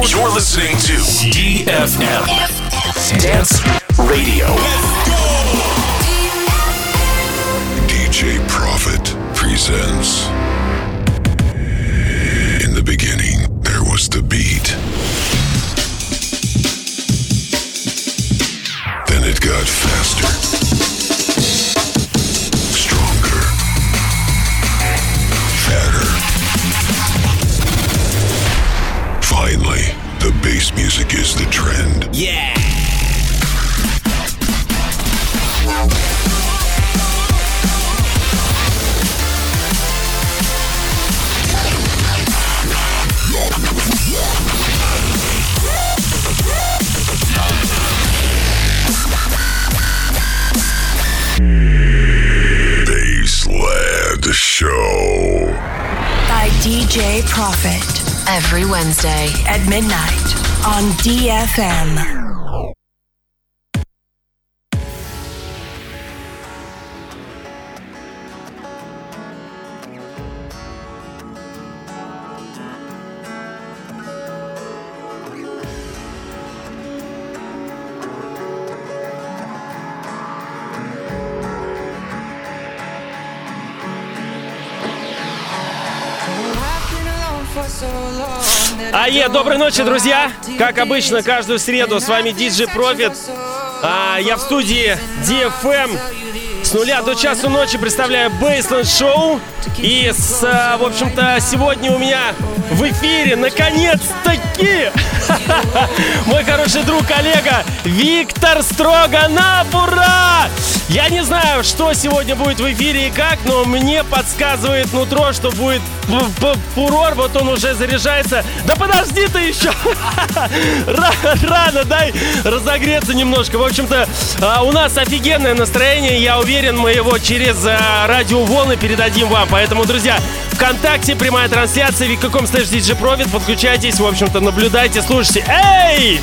You're listening to DFM Dance Radio. DJ Prophet presents. In the beginning, there was the beat. Then it got faster. Finally, the bass music is the trend. Yeah! Bass-led show by DJ Prophet. Every Wednesday at midnight on DFM. Доброй ночи, друзья! Как обычно, каждую среду с вами DJ Profit. Я в студии DFM. С нуля до часу ночи представляю Baseline Show. И, в общем-то, сегодня у меня в эфире, наконец-таки, мой хороший друг, коллега Виктор Строганов. Ура! Я не знаю, что сегодня будет в эфире и как, но мне подсказывает нутро, что будет фурор. Вот он уже заряжается. Да подожди ты еще! Рано, дай разогреться немножко. В общем-то, у нас офигенное настроение. Я уверен, мы его через радиоволны передадим вам. Поэтому, друзья, ВКонтакте прямая трансляция vk.com/DJProfit. Подключайтесь, в общем-то, наблюдайте, слушайте. Эй!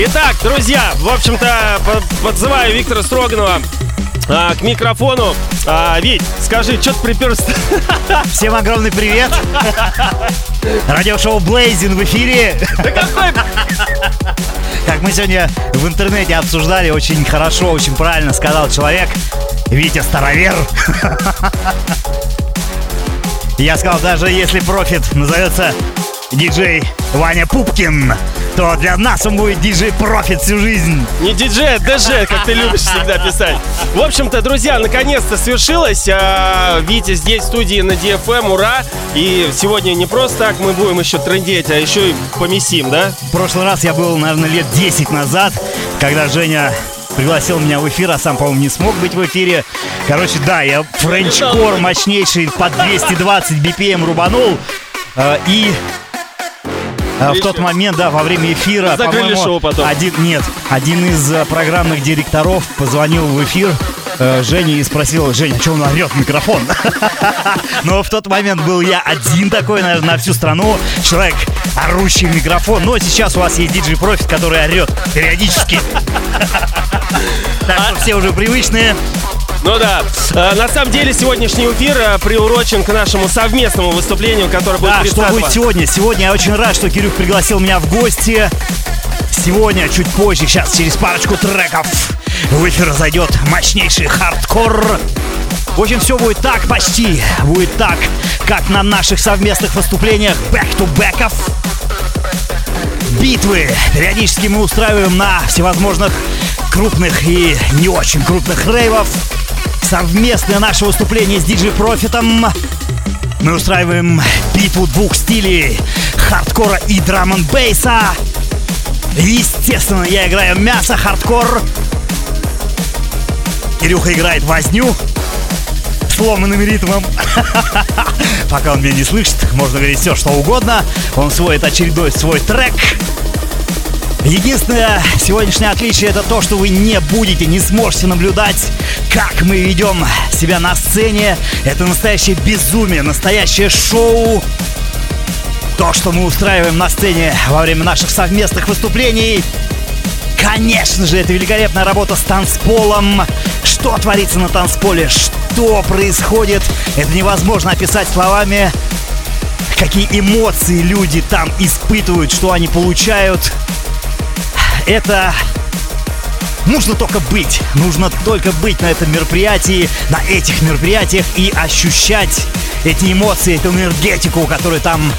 Итак, друзья, в общем-то, подзываю Виктора Строганова к микрофону. Вить, скажи, что ты припёрся? Всем огромный привет. Радиошоу Blazing в эфире. Да какой... Как мы сегодня в интернете обсуждали, очень хорошо, очень правильно сказал человек. Витя Старовер. Я сказал, даже если профит назовется диджей Ваня Пупкин, то для нас он будет диджей Профит всю жизнь. Не диджей, а ДЖ, как ты любишь всегда писать. В общем-то, друзья, наконец-то свершилось. Витя здесь, в студии на DFM, ура. И сегодня не просто так мы будем еще трындеть, а еще и помесим, да? В прошлый раз я был, наверное, лет 10 назад, когда Женя пригласил меня в эфир, а сам, по-моему, не смог быть в эфире. Короче, да, я френч-кор мощнейший по 220 BPM рубанул. И в тот момент, да, во время эфира, по-моему, один из программных директоров позвонил в эфир Жене и спросил: Женя, а что он орёт в микрофон? Но в тот момент был я один такой, наверное, на всю страну человек, орущий в микрофон. Но сейчас у вас есть диджей Профит, который орёт периодически. Так что все уже привычные. Ну да, на самом деле сегодняшний эфир приурочен к нашему совместному выступлению, которое будет 30-го. Да, что будет сегодня? Сегодня я очень рад, что Кирюх пригласил меня в гости. Сегодня, чуть позже, сейчас через парочку треков в эфир зайдет мощнейший хардкор. В общем, все будет так почти, будет так, как на наших совместных выступлениях бэк-ту-бэков. Битвы периодически мы устраиваем на всевозможных крупных и не очень крупных рейвов. Совместное наше выступление с диджей Профитом мы устраиваем битву двух стилей: хардкора и драм-н-бейса. Естественно, я играю мясо, хардкор. Кирюха играет возню сломанным ритмом. Пока он меня не слышит, можно говорить все, что угодно. Он сводит очередной свой трек. Единственное сегодняшнее отличие — это то, что вы не будете, не сможете наблюдать, как мы ведем себя на сцене. Это настоящее безумие, настоящее шоу. То, что мы устраиваем на сцене во время наших совместных выступлений, конечно же, это великолепная работа с танцполом. Что творится на танцполе, что происходит, это невозможно описать словами. Какие эмоции люди там испытывают, что они получают. Это нужно только быть на этом мероприятии, на этих мероприятиях и ощущать эти эмоции, эту энергетику, которая там.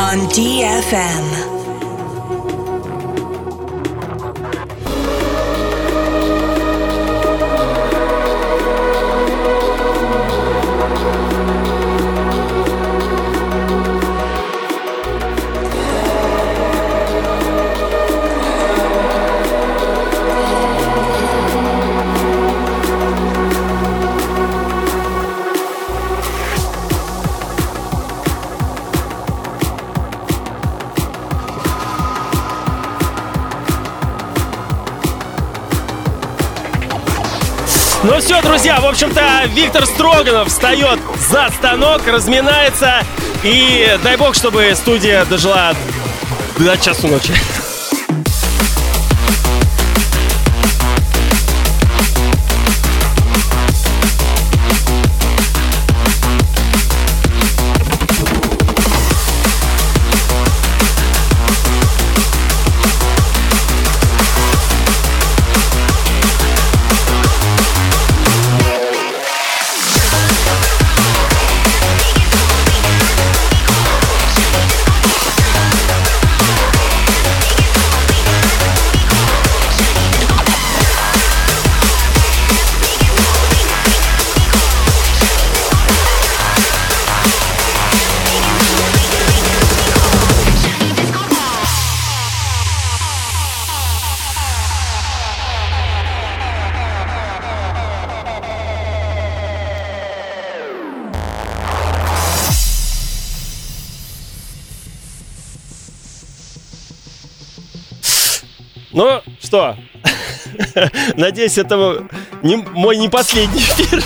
on DFM. Ну все, друзья, в общем-то, Виктор Строганов встает за станок, разминается, и дай бог, чтобы студия дожила до часу ночи. Ну что, надеюсь, это мой не последний эфир.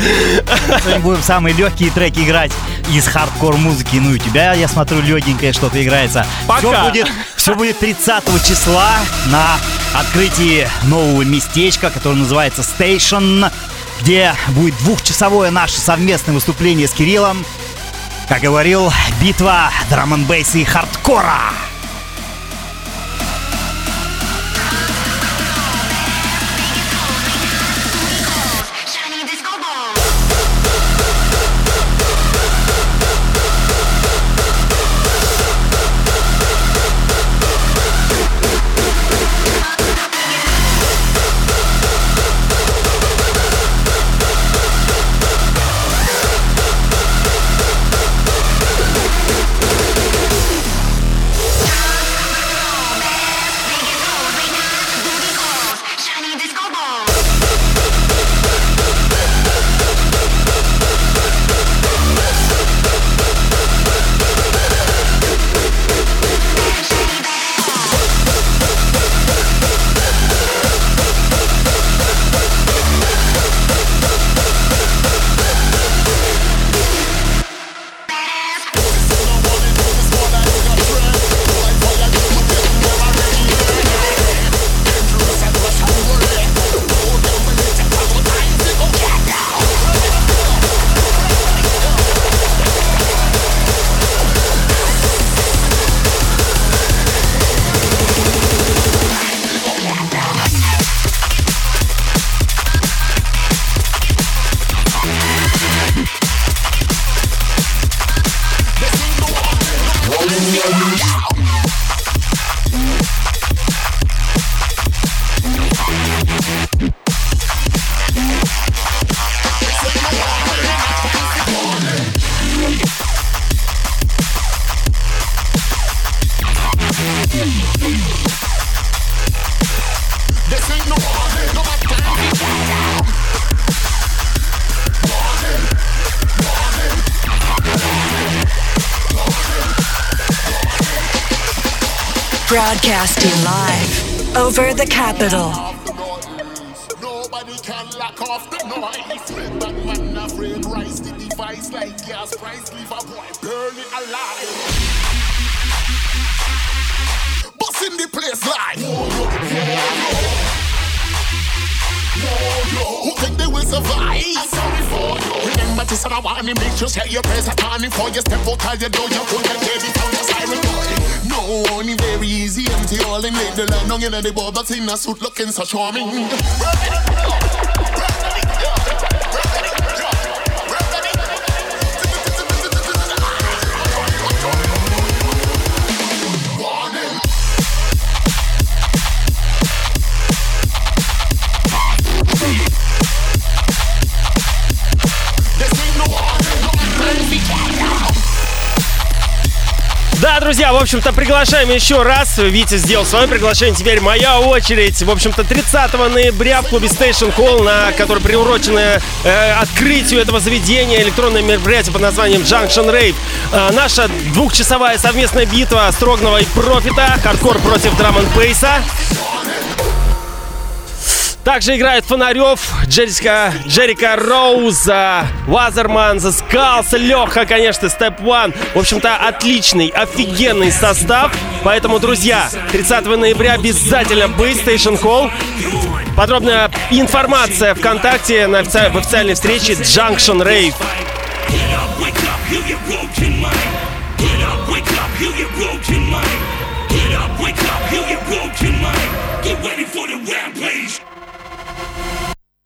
Сегодня будем самые легкие треки играть из хардкор-музыки. Ну и у тебя, я смотрю, легенькое что-то играется. Пока. Все будет 30 числа на открытии нового местечка, которое называется Station, где будет двухчасовое наше совместное выступление с Кириллом. Как говорил, битва драм-н-бейса и хардкора. Broadcasting live over the capital. Nobody can lock off the noise. That man afraid rise the device like gas price. Leave a boy burning alive. Bust in the place live. Who think they will survive? I'm sorry for you. Remember to say I want to make sure you press a time before you step out of your door. You put that baby down your siren. No, only very easy, empty all in the line. Don't get any ball, but in a suit looking so charming. друзья, в общем-то, приглашаем еще раз. Витя сделал свое приглашение, теперь моя очередь. В общем-то, 30 ноября в клубе Station Hall, на который приурочено открытию этого заведения, электронное мероприятие под названием Junction Rave. Наша двухчасовая совместная битва Строгнова и Профита, хардкор против драм-н-бейса. Также играют Фонарев, Джерика Роуза, Вазерман, The Skulls, Леха, конечно, Step One. В общем-то, отличный, офигенный состав. Поэтому, друзья, 30 ноября обязательно быть в Station Hall. Подробная информация ВКонтакте в официальной встрече Junction Rave.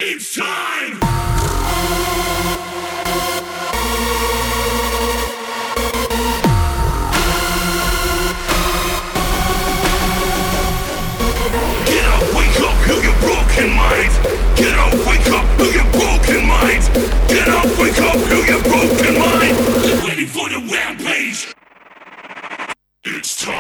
It's time! Get up, wake up, heal your broken mind! Get up, wake up, heal your broken mind! Get up, wake up, heal your broken mind! Get ready for the rampage! It's time!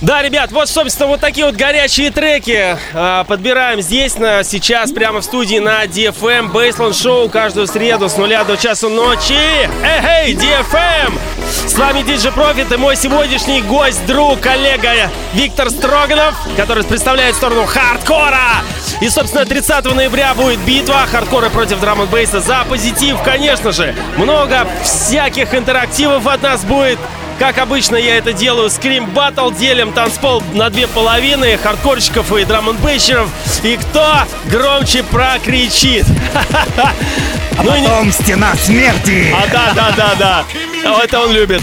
Да, ребят, вот, собственно, вот такие вот горячие треки подбираем здесь, сейчас, прямо в студии на DFM. Baseline Show каждую среду с 0 до часу ночи. Эй, DFM! С вами DJ Profit и мой сегодняшний гость, друг, коллега Виктор Строганов, который представляет сторону хардкора. И, собственно, 30 ноября будет битва хардкора против драм-н-бейса за позитив, конечно же. Много всяких интерактивов от нас будет. Как обычно я это делаю, скрим батл, делим танцпол на две половины, хардкорщиков и драм-н-бейсеров. И кто громче прокричит. А потом стена смерти. А да, это он любит.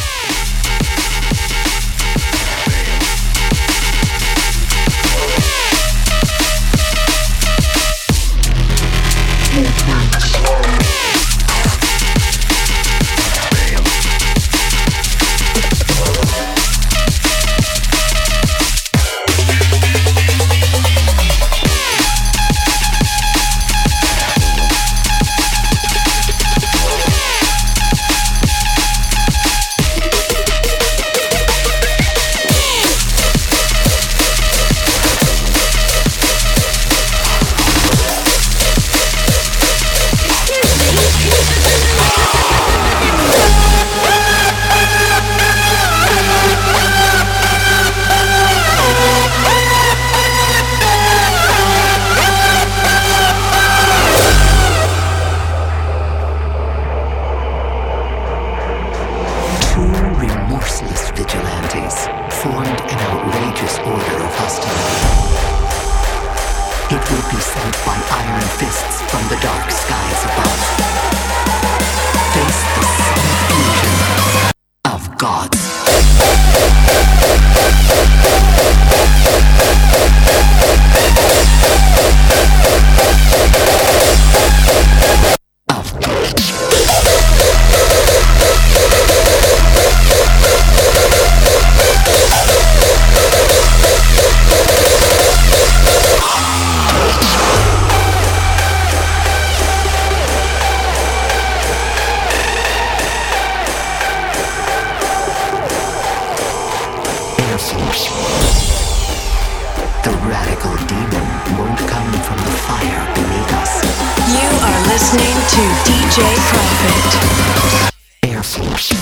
to DJ Prophet. Air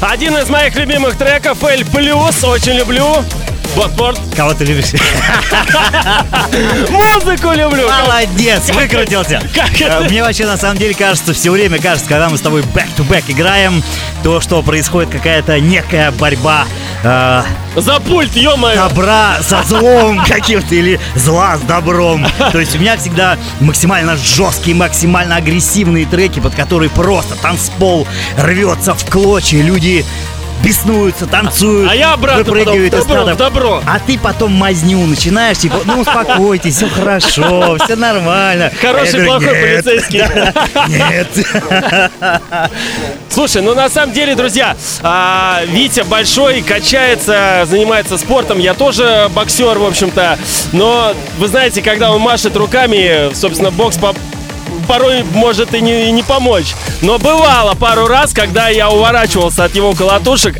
Один из моих любимых треков L+, очень люблю. Ботпорт. Кого ты любишь? Музыку люблю. Молодец, выкрутился. Мне вообще на самом деле кажется, все время кажется, когда мы с тобой back-to-back играем, то, что происходит какая-то некая борьба. За пульт, ё-моё! Добра со злом каким-то или зла с добром. То есть у меня всегда максимально жесткие, максимально агрессивные треки, под которые просто танцпол рвется в клочья, люди беснуются, танцуют, я выпрыгивают из добро. А ты потом мазню начинаешь, типа, ну успокойтесь, все хорошо, все нормально. Хороший, плохой полицейский. Нет. Слушай, ну на самом деле, друзья, Витя большой, качается, занимается спортом. Я тоже боксер, в общем-то. Но вы знаете, когда он машет руками, собственно, бокс порой может и не помочь. Но бывало пару раз, когда я уворачивался от его колотушек.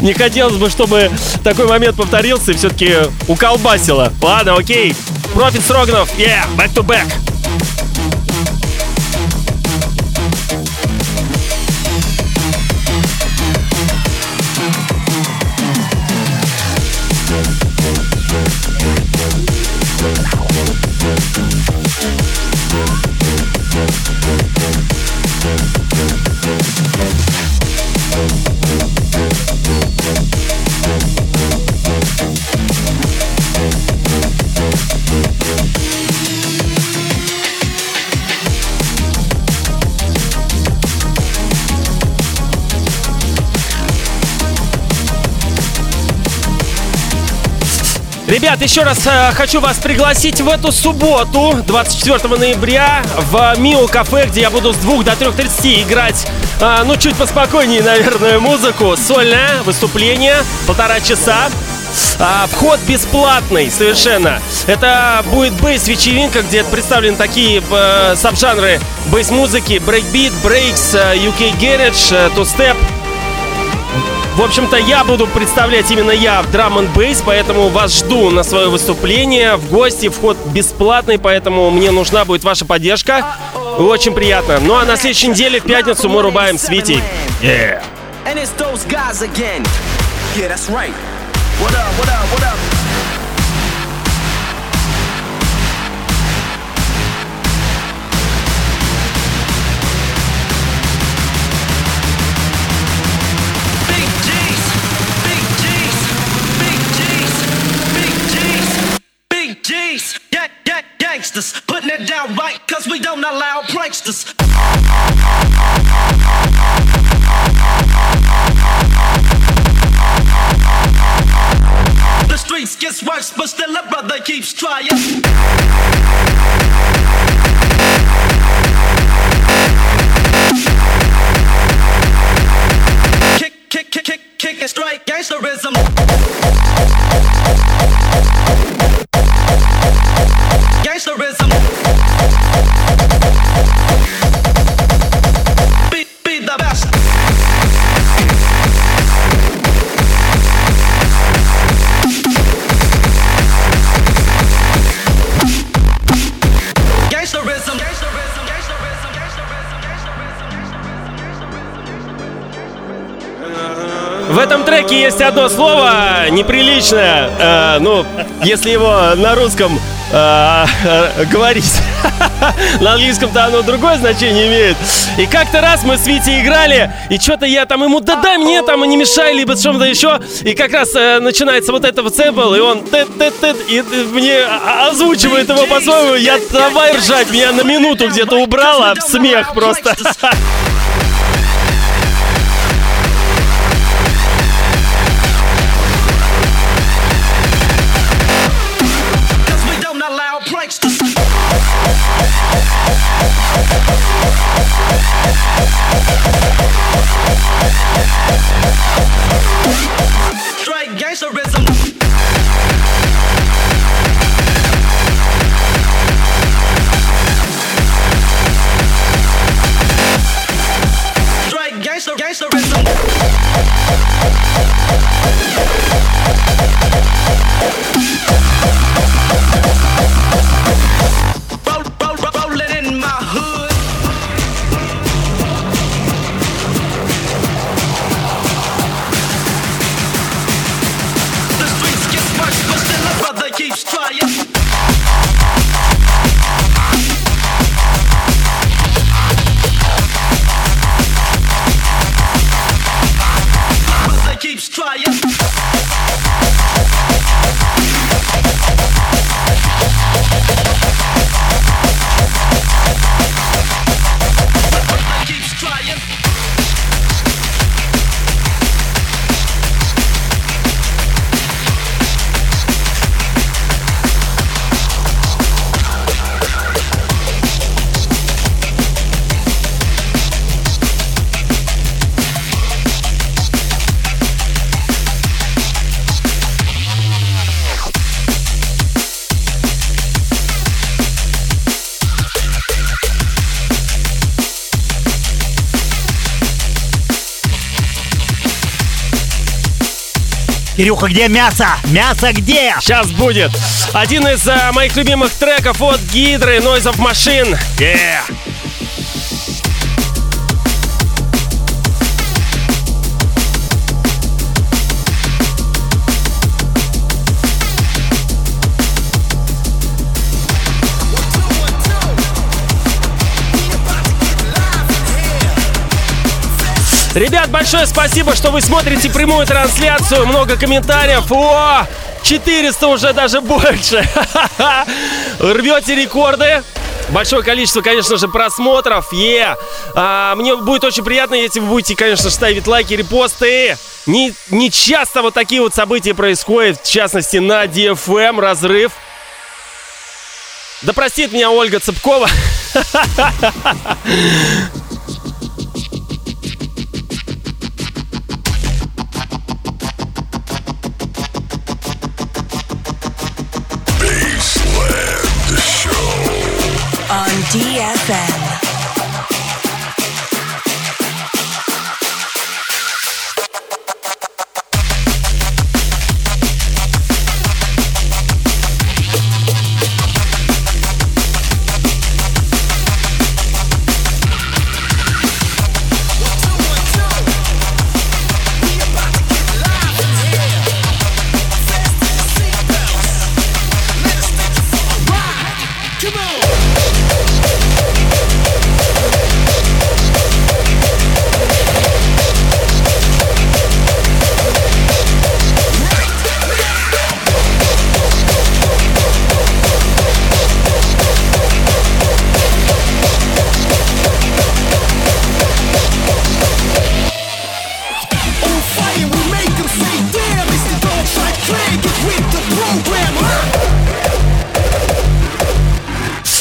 Не хотелось бы, чтобы такой момент повторился и все-таки уколбасило. Ладно, окей. Профит Строганов. Yeah, back to back. Ребят, еще раз хочу вас пригласить в эту субботу, 24 ноября, в Мио кафе, где я буду с 2 до 3:30 играть, ну, чуть поспокойнее, наверное, музыку. Сольное выступление, 1,5 часа. Вход бесплатный совершенно. Это будет бейс-вечеринка, где представлены такие сабжанры бейс-музыки: брейкбит, брейкс, UK Garage, ту-степ. В общем-то, я буду представлять именно я в Drum and Bass, поэтому вас жду на свое выступление. В гости, вход бесплатный, поэтому мне нужна будет ваша поддержка. Очень приятно. Ну а на следующей неделе, в пятницу, мы рубаем с Витей. Yeah. Putting it down right, cause we don't allow pranksters. The streets gets worse, but still a brother keeps trying. Kick, kick, kick, kick, kick it straight, gangsterism. Gangsterism. Be the best. Gangsterism. треке есть одно слово неприличное, если его на русском говорить. На английском-то оно другое значение имеет. И как-то раз мы с Витей играли, и что-то я там ему, да дай мне там, и не мешай, либо что-то еще. И как раз начинается вот этот цэмпл, и он тет-тет-тет, и мне озвучивает его по-своему. Я давай ржать, меня на минуту где-то убрало, в смех просто. Кирюха, где мясо? Мясо где? Сейчас будет. Один из моих любимых треков от Гидры, Noise of Machine. Yeah. Ребят, большое спасибо, что вы смотрите прямую трансляцию. Много комментариев. О, 400 уже, даже больше. Рвете рекорды. Большое количество, конечно же, просмотров. Мне будет очень приятно, если вы будете, конечно, ставить лайки, репосты. Не часто вот такие вот события происходят. В частности, на DFM разрыв. Да простит меня Ольга Цыпкова. DFM.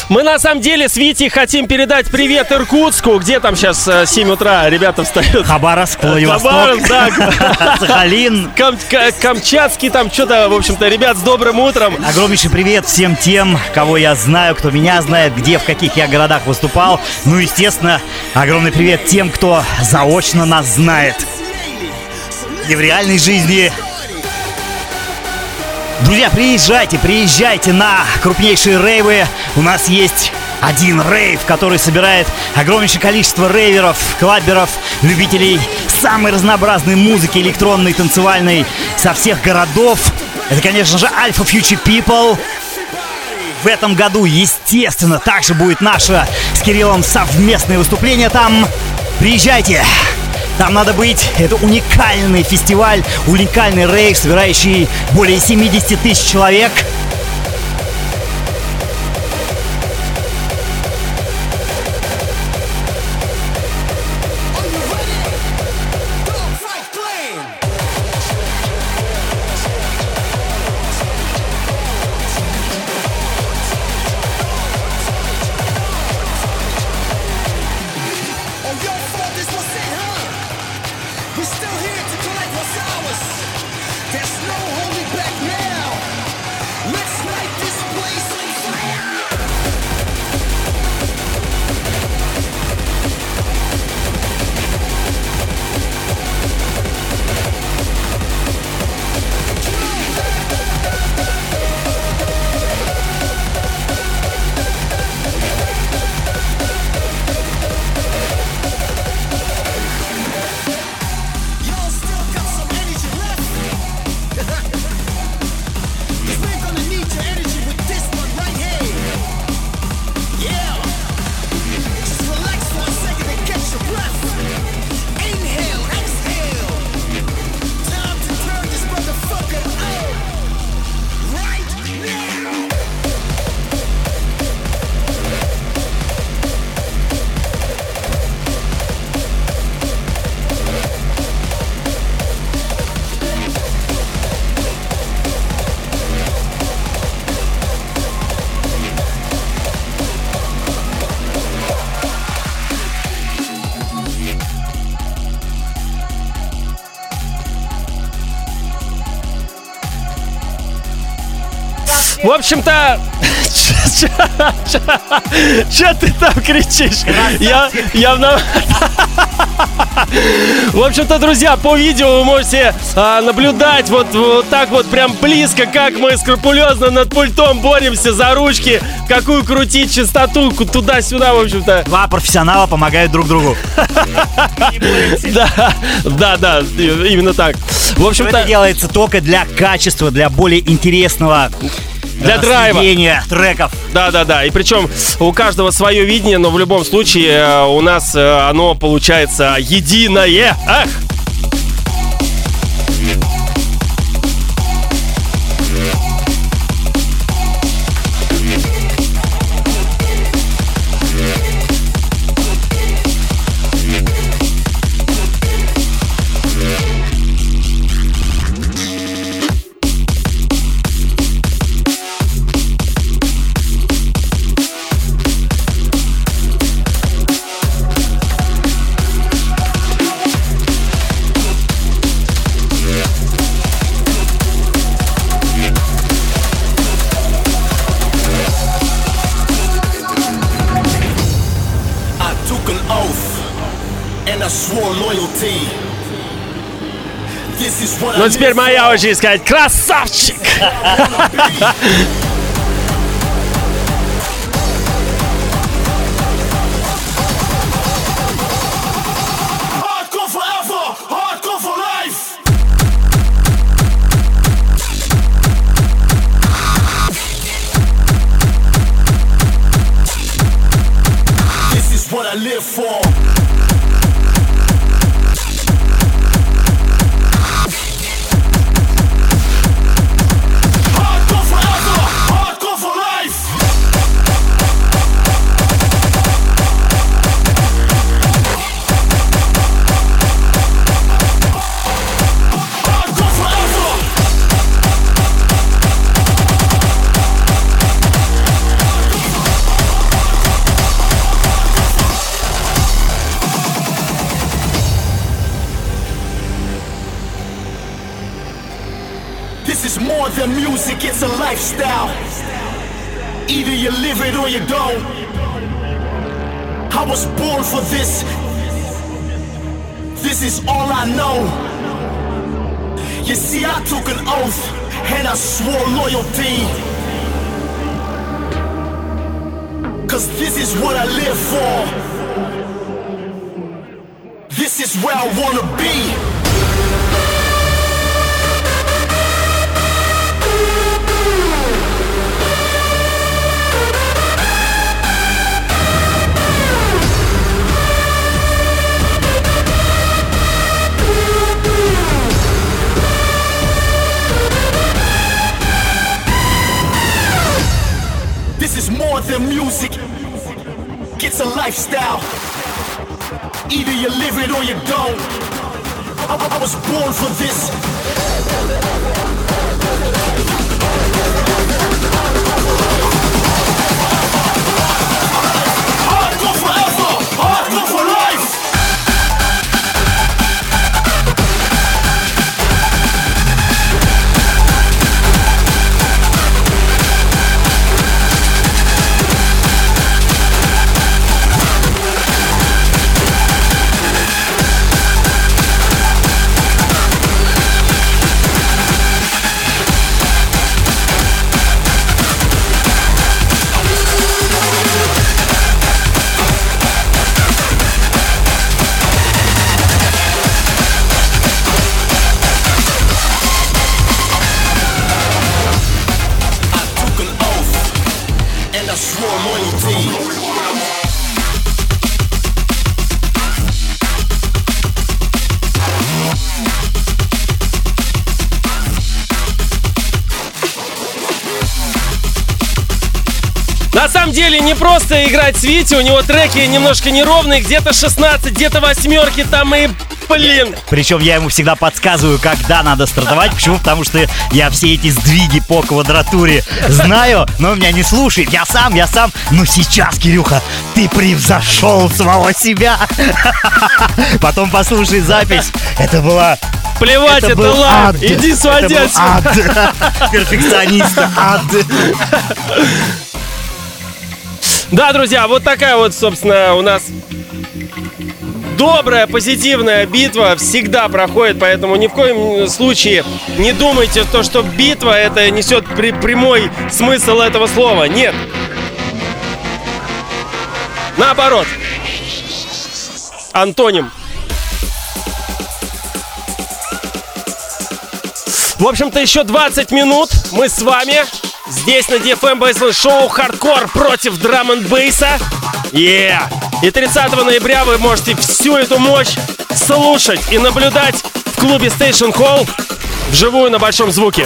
Мы на самом деле с Витей хотим передать привет Иркутску. Где там сейчас 7 утра ребята встают? Хабаровск, Владивосток, Сахалин, Камчатский там что-то. В общем-то, ребят, с добрым утром. Огромнейший привет всем тем, кого я знаю, кто меня знает, где, в каких я городах выступал. Ну, естественно, огромный привет тем, кто заочно нас знает. И в реальной жизни... Друзья, приезжайте на крупнейшие рейвы. У нас есть один рейв, который собирает огромнейшее количество рейверов, клабберов, любителей самой разнообразной музыки, электронной, танцевальной, со всех городов. Это, конечно же, Alpha Future People. В этом году, естественно, также будет наше с Кириллом совместное выступление там. Приезжайте! Там надо быть. Это уникальный фестиваль, уникальный рейв, собирающий более 70 тысяч человек. В общем-то, че ты там кричишь? Я в общем-то, друзья, по видео вы можете наблюдать вот так вот прям близко, как мы скрупулезно над пультом боремся за ручки, какую крутить частоту туда-сюда, в общем-то. Два профессионала помогают друг другу. Да, именно так. В общем-то, это делается только для качества, для более интересного. Для драйва. Треков. Да. И причем у каждого свое видение, но в любом случае у нас оно получается единое. Ах! Ну теперь моя очередь сказать: красавчик! It's a lifestyle. Either you live it or you don't. I was born for this. This is all I know. You see, I took an oath and I swore loyalty. cause this is what I live for. This is where I wanna be. This is more than music. It's a lifestyle. Either you live it or you don't. I was born for this. Hardcore forever. Hardcore for life. На самом деле не просто играть с Вити, у него треки немножко неровные, где-то 16, где-то восьмерки, там и блин. Причем я ему всегда подсказываю, когда надо стартовать. Почему? Потому что я все эти сдвиги по квадратуре знаю, но он меня не слушает. Я сам. Но сейчас, Кирюха, ты превзошел самого себя. Потом послушай запись. Это была... Плевать, это лад. Иди своди отсюда. Ад. Перфекциониста ад. Да, друзья, вот такая вот, собственно, у нас добрая, позитивная битва всегда проходит, поэтому ни в коем случае не думайте, что битва это несет прямой смысл этого слова. Нет. Наоборот. Антоним. В общем-то, еще 20 минут мы с вами... Здесь на DFM Baseline Show хардкор против драм-н-бейса. И 30 ноября вы можете всю эту мощь слушать и наблюдать в клубе Station Hall вживую на большом звуке.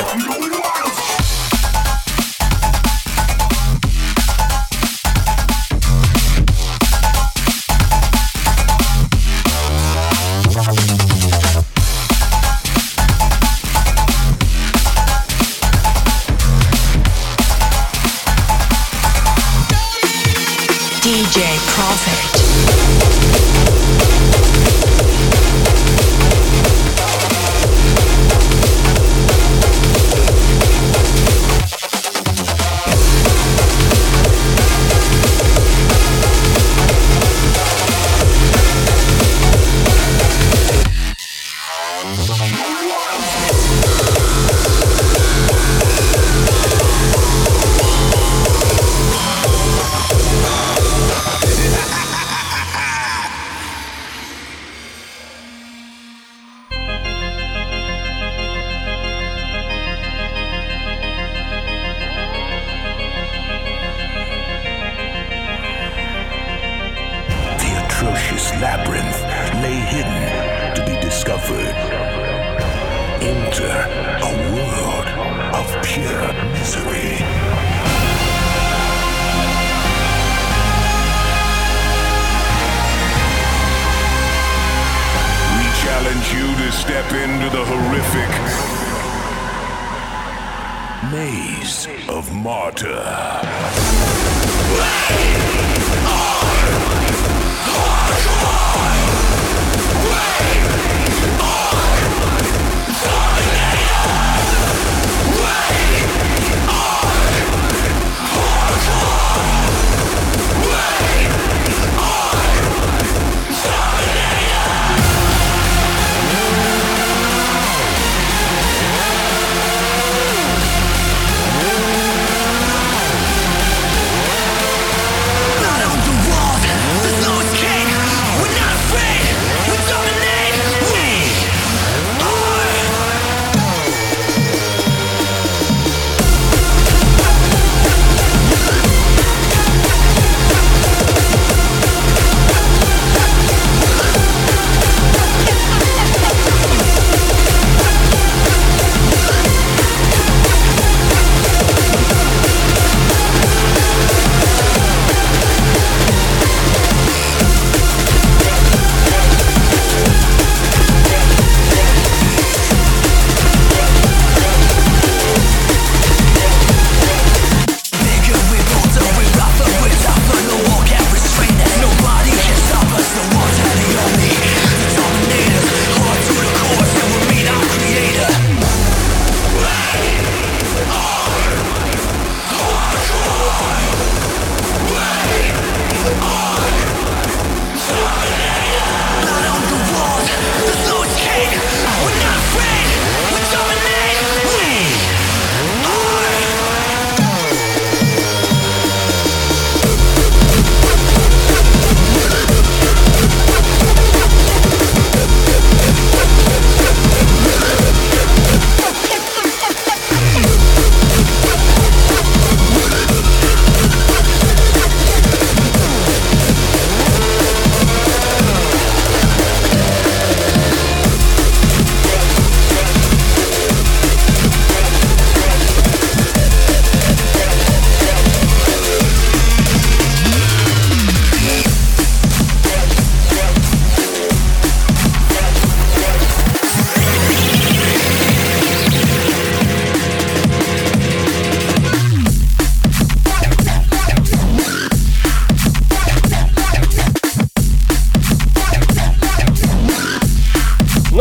DJ Prophet.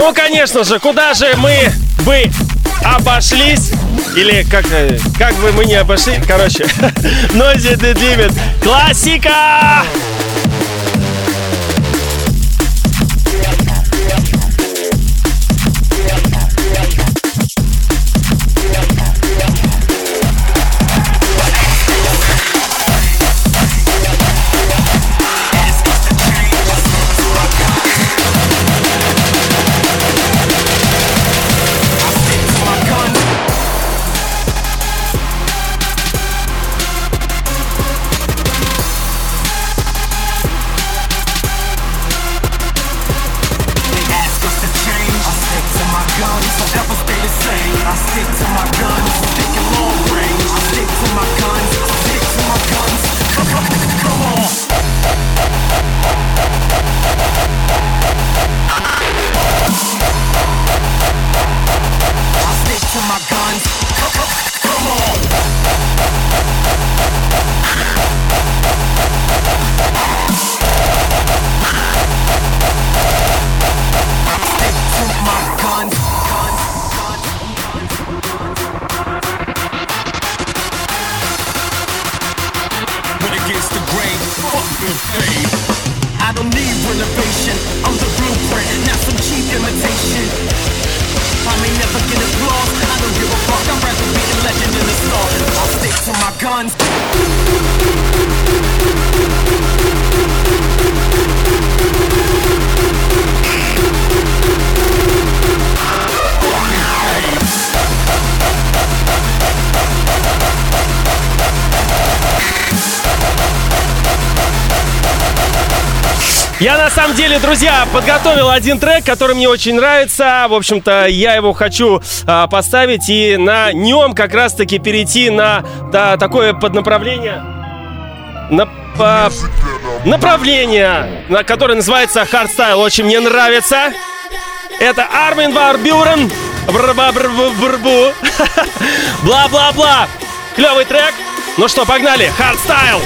Ну, конечно же, куда же мы бы обошлись? Или как бы мы не обошли? Короче, Noisy Dead Limit. Классика! Я, на самом деле, друзья, подготовил один трек, который мне очень нравится. В общем-то, я его хочу поставить и на нем как раз-таки перейти на такое поднаправление. Направление, которое называется «Хардстайл». Очень мне нравится. Это Армин ван Бюрен. Бла-бла-бла. Клевый трек. Ну что, погнали. «Хардстайл».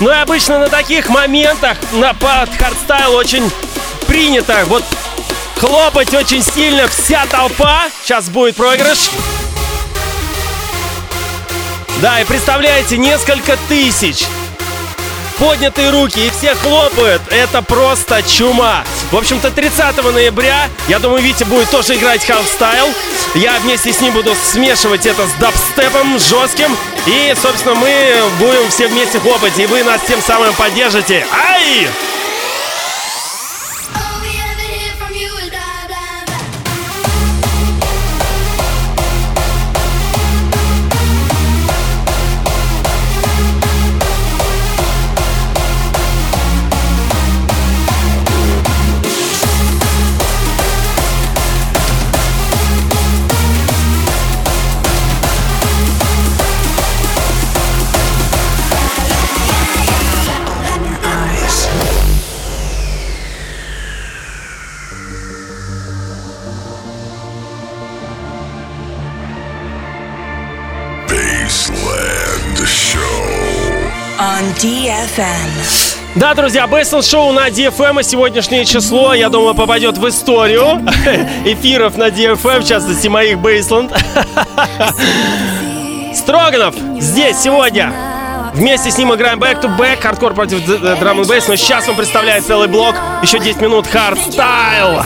Ну и обычно на таких моментах под хардстайл очень принято вот хлопать очень сильно вся толпа. Сейчас будет проигрыш. Да, и представляете, несколько тысяч. Поднятые руки, и все хлопают. Это просто чума. В общем-то, 30 ноября, я думаю, Витя будет тоже играть хардстайл. Я вместе с ним буду смешивать это с дабстепом жестким. И, собственно, мы будем все вместе хлопать. И вы нас тем самым поддержите. Ай! DFM. Да, друзья, Baseline Show на DFM, и сегодняшнее число, я думаю, попадет в историю эфиров на DFM, в частности, моих Baseline. Строганов здесь сегодня. Вместе с ним играем back-to-back, хардкор против драм и бейс, но сейчас он представляет целый блок, еще 10 минут хардстайл.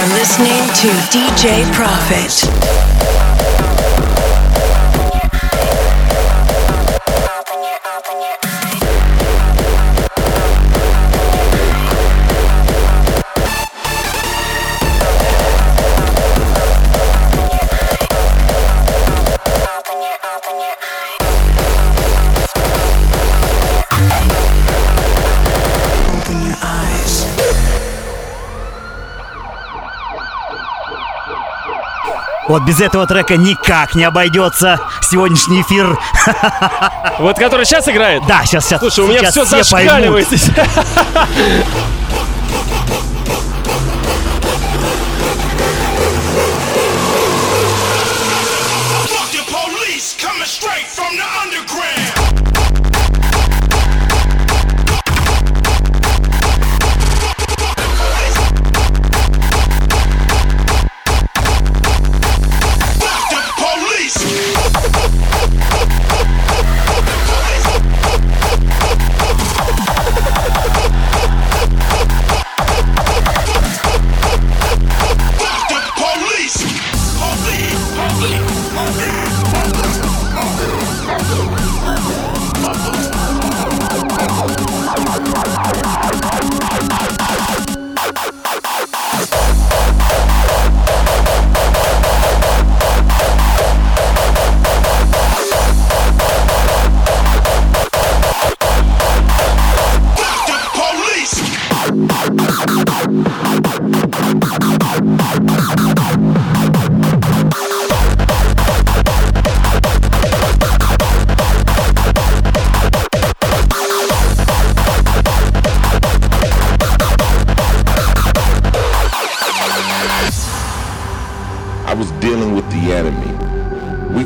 are listening to DJ Prophet. Вот без этого трека никак не обойдется сегодняшний эфир. Вот который сейчас играет? Да, сейчас. Слушай, у меня все зашкаливает.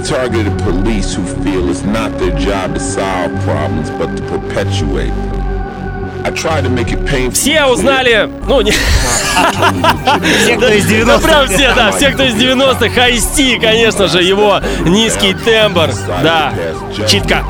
Targeted police who feel it's not their job to solve problems, but to perpetuate them. I try to make it painful. Все узнали, ну не... Все, кто из 90-х. Ну прям все, да, все, кто из 90-х. Ice-T, конечно же, его низкий тембр. Да, четко.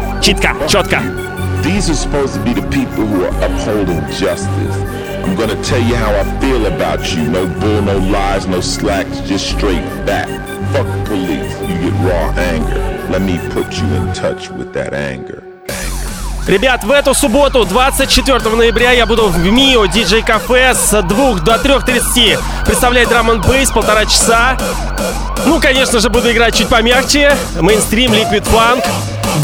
These are supposed to be the people who are upholding justice. I'm gonna tell you how I feel about you. No bull, no lies, no slacks, just straight back. Fuck police, you get raw anger. Let me put you in touch with that anger. Ребят, в эту субботу, 24 ноября, я буду в Мио DJ Cafe с 2 до 3:30. Представляю Drum and Bass, 1,5 часа. Ну, конечно же, буду играть чуть помягче. Мейнстрим, Liquid Funk,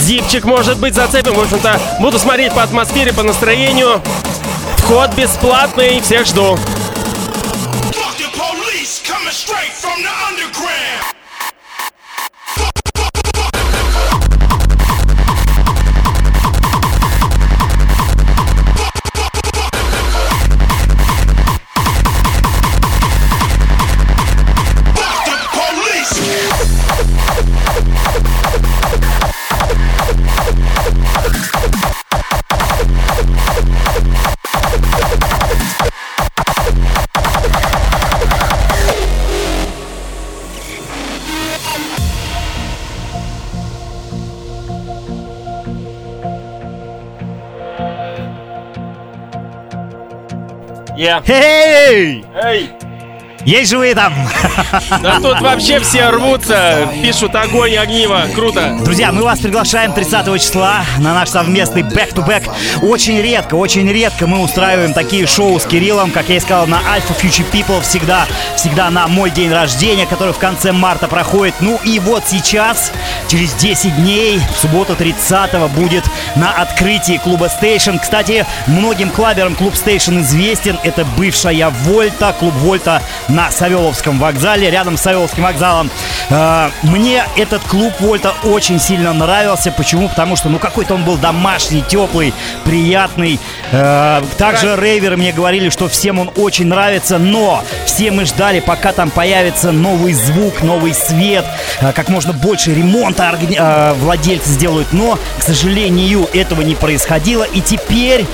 дипчик, может быть, зацепим. В общем-то, буду смотреть по атмосфере, по настроению. Вход бесплатный, всех жду. Yeah. Hey! Есть же вы там! Да тут вообще все рвутся, пишут огонь и огниво, круто! Друзья, мы вас приглашаем 30 числа на наш совместный back-to-back. Очень редко мы устраиваем такие шоу с Кириллом, как я и сказал, на Alpha Future People, всегда на мой день рождения, который в конце марта проходит. Ну и вот сейчас, через 10 дней, в субботу 30-го будет на открытии клуба Station. Кстати, многим клаберам клуб Station известен, это бывшая Вольта, клуб Вольта на Савеловском вокзале, рядом с Савеловским вокзалом. Мне этот клуб Вольта очень сильно нравился. Почему? Потому что, ну, какой-то он был домашний, теплый, приятный. Также рейверы мне говорили, что всем он очень нравится, но все мы ждали, пока там появится новый звук, новый свет, как можно больше ремонта владельцы сделают. Но, к сожалению, этого не происходило. И теперь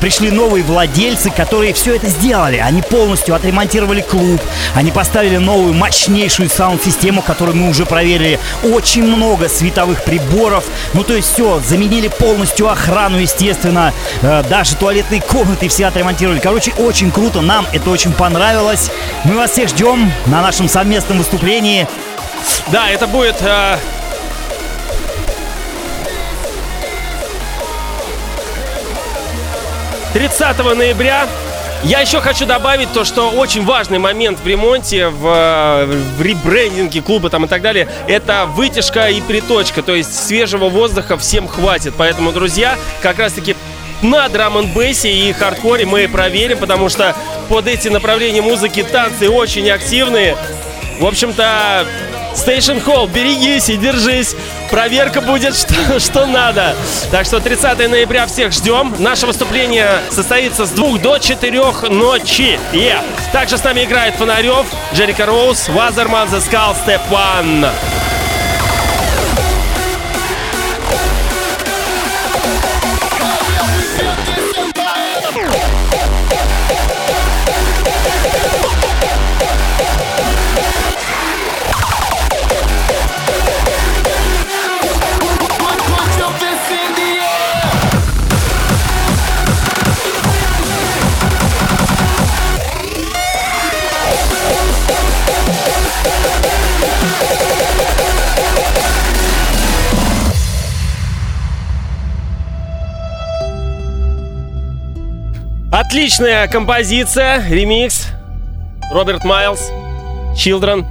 пришли новые владельцы, которые все это сделали. Они полностью отремонтировали клуб, саунд. Они поставили новую мощнейшую саунд-систему, которую мы уже проверили. Очень много световых приборов. Ну то есть все, заменили полностью охрану, естественно. Даже туалетные комнаты все отремонтировали. Короче, очень круто, нам это очень понравилось. Мы вас всех ждем на нашем совместном выступлении. Да, это будет... ...30 ноября. Я еще хочу добавить то, что очень важный момент в ремонте, в ребрендинге клуба там и так далее, это вытяжка и приточка, то есть свежего воздуха всем хватит. Поэтому, друзья, как раз таки на драм-н-бейсе и хардкоре мы проверим, потому что под эти направления музыки танцы очень активные. В общем-то, Station Hall, берегись и держись. Проверка будет, что надо. Так что 30 ноября всех ждем. Наше выступление состоится с 2 до 4 ночи. Yeah. Также с нами играет Фонарев, Джерико Роуз, Вазерман, The Skull, Step One. Отличная композиция, ремикс Роберт Майлз, Children.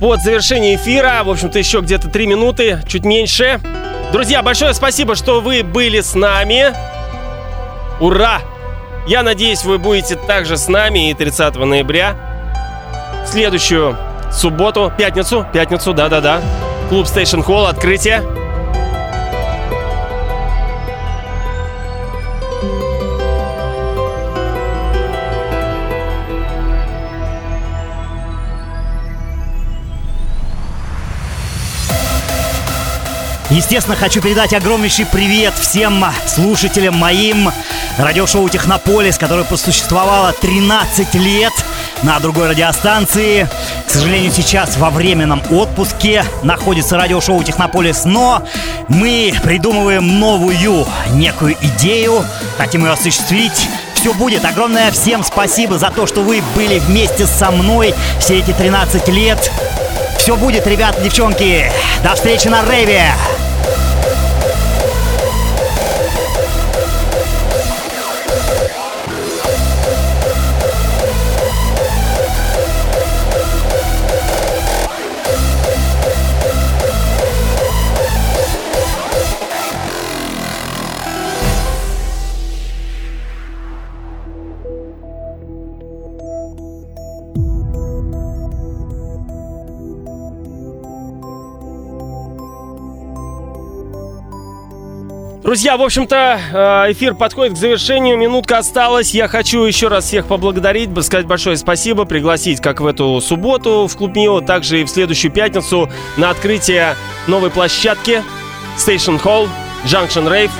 Под завершение эфира, в общем-то, еще где-то 3 минуты, чуть меньше. Друзья, большое спасибо, что вы были с нами. Ура! Я надеюсь, вы будете также с нами и 30 ноября. В следующую субботу, пятницу, да-да-да. Клуб Station Hall, открытие. Естественно, хочу передать огромнейший привет всем слушателям моим радиошоу «Технополис», которое просуществовало 13 лет на другой радиостанции. К сожалению, сейчас во временном отпуске находится радиошоу «Технополис», но мы придумываем новую некую идею, хотим ее осуществить. Все будет. Огромное всем спасибо за то, что вы были вместе со мной все эти 13 лет. Все будет, ребята, девчонки. До встречи на рейве. Друзья, в общем-то, эфир подходит к завершению, минутка осталась. Я хочу еще раз всех поблагодарить, сказать большое спасибо, пригласить как в эту субботу в клуб Мио, также и в следующую пятницу на открытие новой площадки Station Hall, Junction Rave.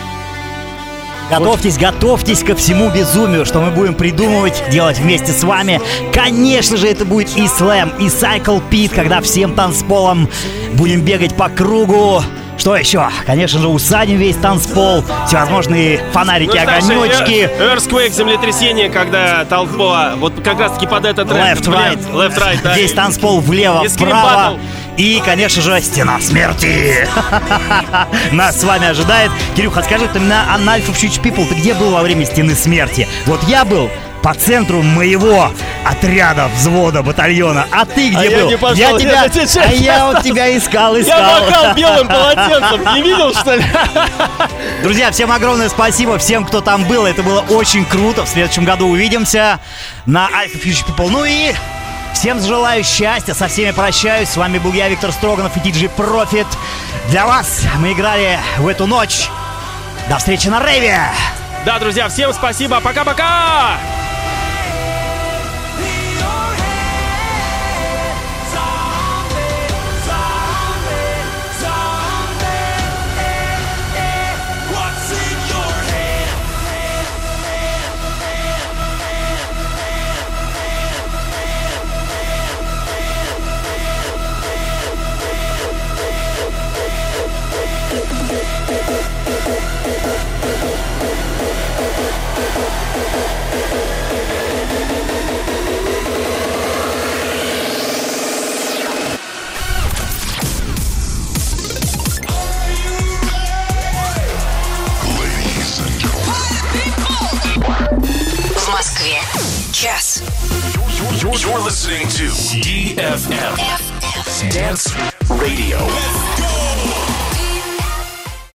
Готовьтесь, готовьтесь ко всему безумию, что мы будем придумывать, делать вместе с вами. Конечно же, это будет и слэм, и Cycle Pit, когда всем танцполом будем бегать по кругу. Что еще? Конечно же, усадим весь танцпол, всевозможные фонарики, огонечки. Earthquake, землетрясение, когда толпа, вот как раз-таки под этот трек. Left, right, да. Весь танцпол влево, вправо. И, конечно же, стена смерти. Нас с вами ожидает. Кирюха, скажи, ты меня, Analpha Future People, ты где был во время стены смерти? Вот я был по центру моего отряда, взвода, батальона. А ты где был? Я тебя искал. Я махал белым полотенцем. Не видел, что ли? Друзья, всем огромное спасибо. Всем, кто там был. Это было очень круто. В следующем году увидимся на Analpha Future People. Ну и всем желаю счастья. Со всеми прощаюсь. С вами был я, Виктор Строганов и DJ Profit. Для вас мы играли в эту ночь. До встречи на рейве. Да, друзья, всем спасибо. Пока-пока. Час. You're listening to DFM. Dance Radio.